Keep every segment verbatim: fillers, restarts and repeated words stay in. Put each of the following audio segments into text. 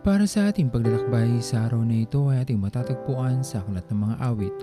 Para sa ating paglalakbay sa araw na ito ay ating matatagpuan sa Aklat ng Mga Awit,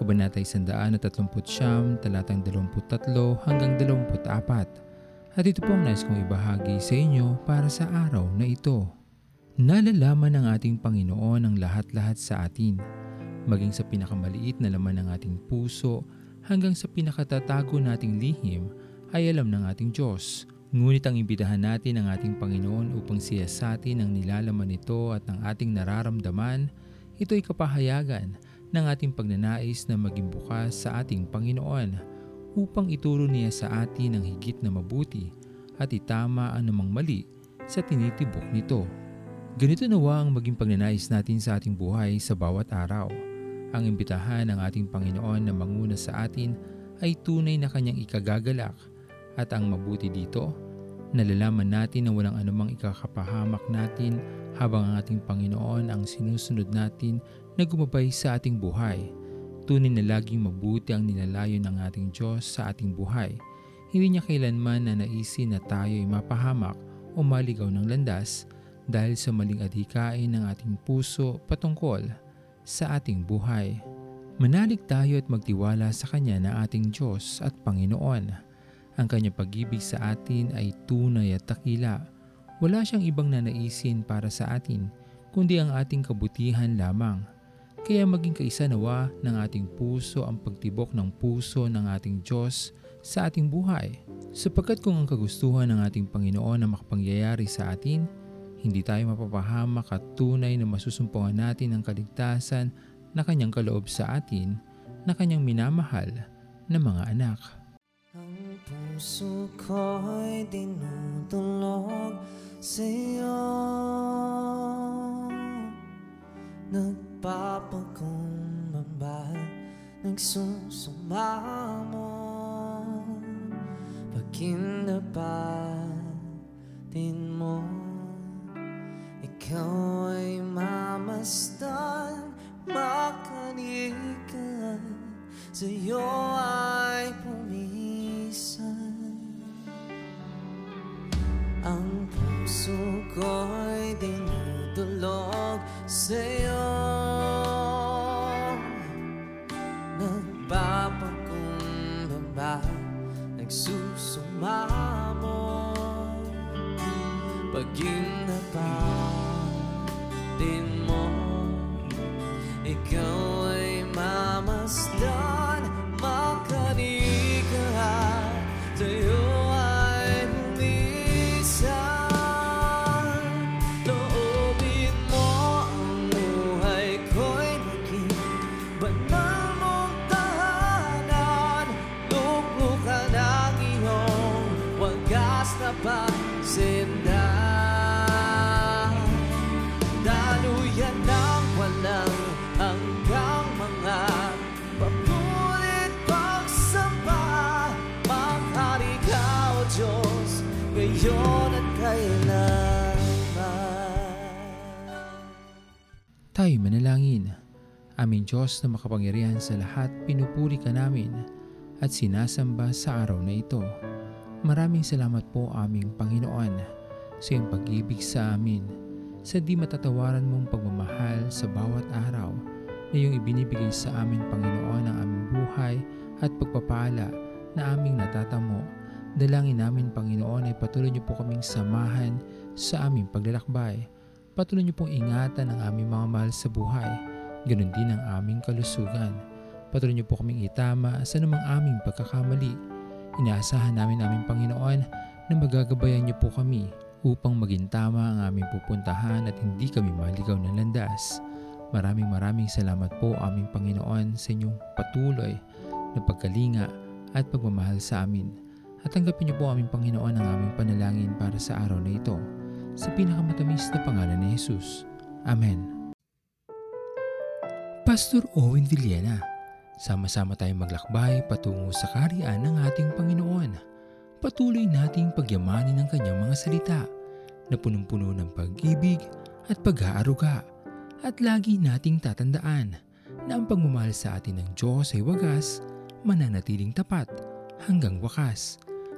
Kabanata one thirty-nine, talatang twenty-three hanggang twenty-four. At ito po ang nais kong ibahagi sa inyo para sa araw na ito. Nalalaman ng ating Panginoon ang lahat-lahat sa atin, maging sa pinakamaliit na laman ng ating puso hanggang sa pinakatatago nating lihim ay alam ng ating Diyos. Ngunit ang imbitahan natin ang ating Panginoon upang siya sa atin ang nilalaman nito at ang ating nararamdaman, ito ay kapahayagan ng ating pagnanais na maging bukas sa ating Panginoon upang ituro niya sa atin ang higit na mabuti at itama anumang mali sa tinitibok nito. Ganito nawa ang maging pagnanais natin sa ating buhay sa bawat araw. Ang imbitahan ng ating Panginoon na manguna sa atin ay tunay na kanyang ikagagalak. At ang mabuti dito, nalalaman natin na walang anumang ikakapahamak natin habang ang ating Panginoon ang sinusunod natin na gumabay sa ating buhay. Tunay na laging mabuti ang nilalayo ng ating Diyos sa ating buhay. Hindi niya kailanman na naisin na tayo ay mapahamak o maligaw ng landas dahil sa maling adhikain ng ating puso patungkol sa ating buhay. Manalig tayo at magtiwala sa Kanya na ating Diyos at Panginoon. Ang kanyang pag-ibig sa atin ay tunay at dakila. Wala siyang ibang nanaisin para sa atin, kundi ang ating kabutihan lamang. Kaya maging kaisa nawa ng ating puso ang pagtibok ng puso ng ating Diyos sa ating buhay. Sapagkat kung ang kagustuhan ng ating Panginoon na makapangyayari sa atin, hindi tayo mapapahamak at tunay na masusumpungan natin ang kaligtasan na kanyang kaloob sa atin na kanyang minamahal na mga anak. Puso ko'y dinudulog sa iyo, nagpapakumbaba, nagsusumamo, pagkindapatin mo, ikaw ay mamasdan, makanikan, sa iyo ay pumisan. Ang puso ko'y dinudulog sa'yo, nagpapakumbaba, nagsusumamo, paginapatin mo, ikaw ay mamasdan, makanikan sa'yo. Tayo manalangin. Aming Diyos na makapangyarihan sa lahat, pinupuri ka namin at sinasamba sa araw na ito. Maraming salamat po aming Panginoon sa iyong pag-ibig sa amin, sa di matatawaran mong pagmamahal sa bawat araw na iyong ibinibigay sa amin, Panginoon, ang aming buhay at pagpapala na aming natatamo. Dalangin namin, Panginoon, ay patuloy niyo po kaming samahan sa aming paglalakbay. Patuloy niyo pong ingatan ang aming mga mahal sa buhay, ganoon din ang aming kalusugan. Patuloy niyo po kaming itama sa anumang aming pagkakamali. Inaasahan namin aming Panginoon na magagabayan niyo po kami upang maging tama ang aming pupuntahan at hindi kami maligaw ng landas. Maraming maraming salamat po aming Panginoon sa inyong patuloy na pagkalinga at pagmamahal sa amin. At tanggapin niyo po aming Panginoon ang aming panalangin para sa araw na ito, sa pinakamatamis na pangalan ni Jesus. Amen. Pastor Owen Villena, sama-sama tayong maglakbay patungo sa kaharian ng ating Panginoon. Patuloy nating pagyamanin ang kanyang mga salita na punong-puno ng pag-ibig at pag-aaruga. At lagi nating tatandaan na ang pagmamahal sa atin ng Diyos ay wagas, mananatiling tapat hanggang wakas,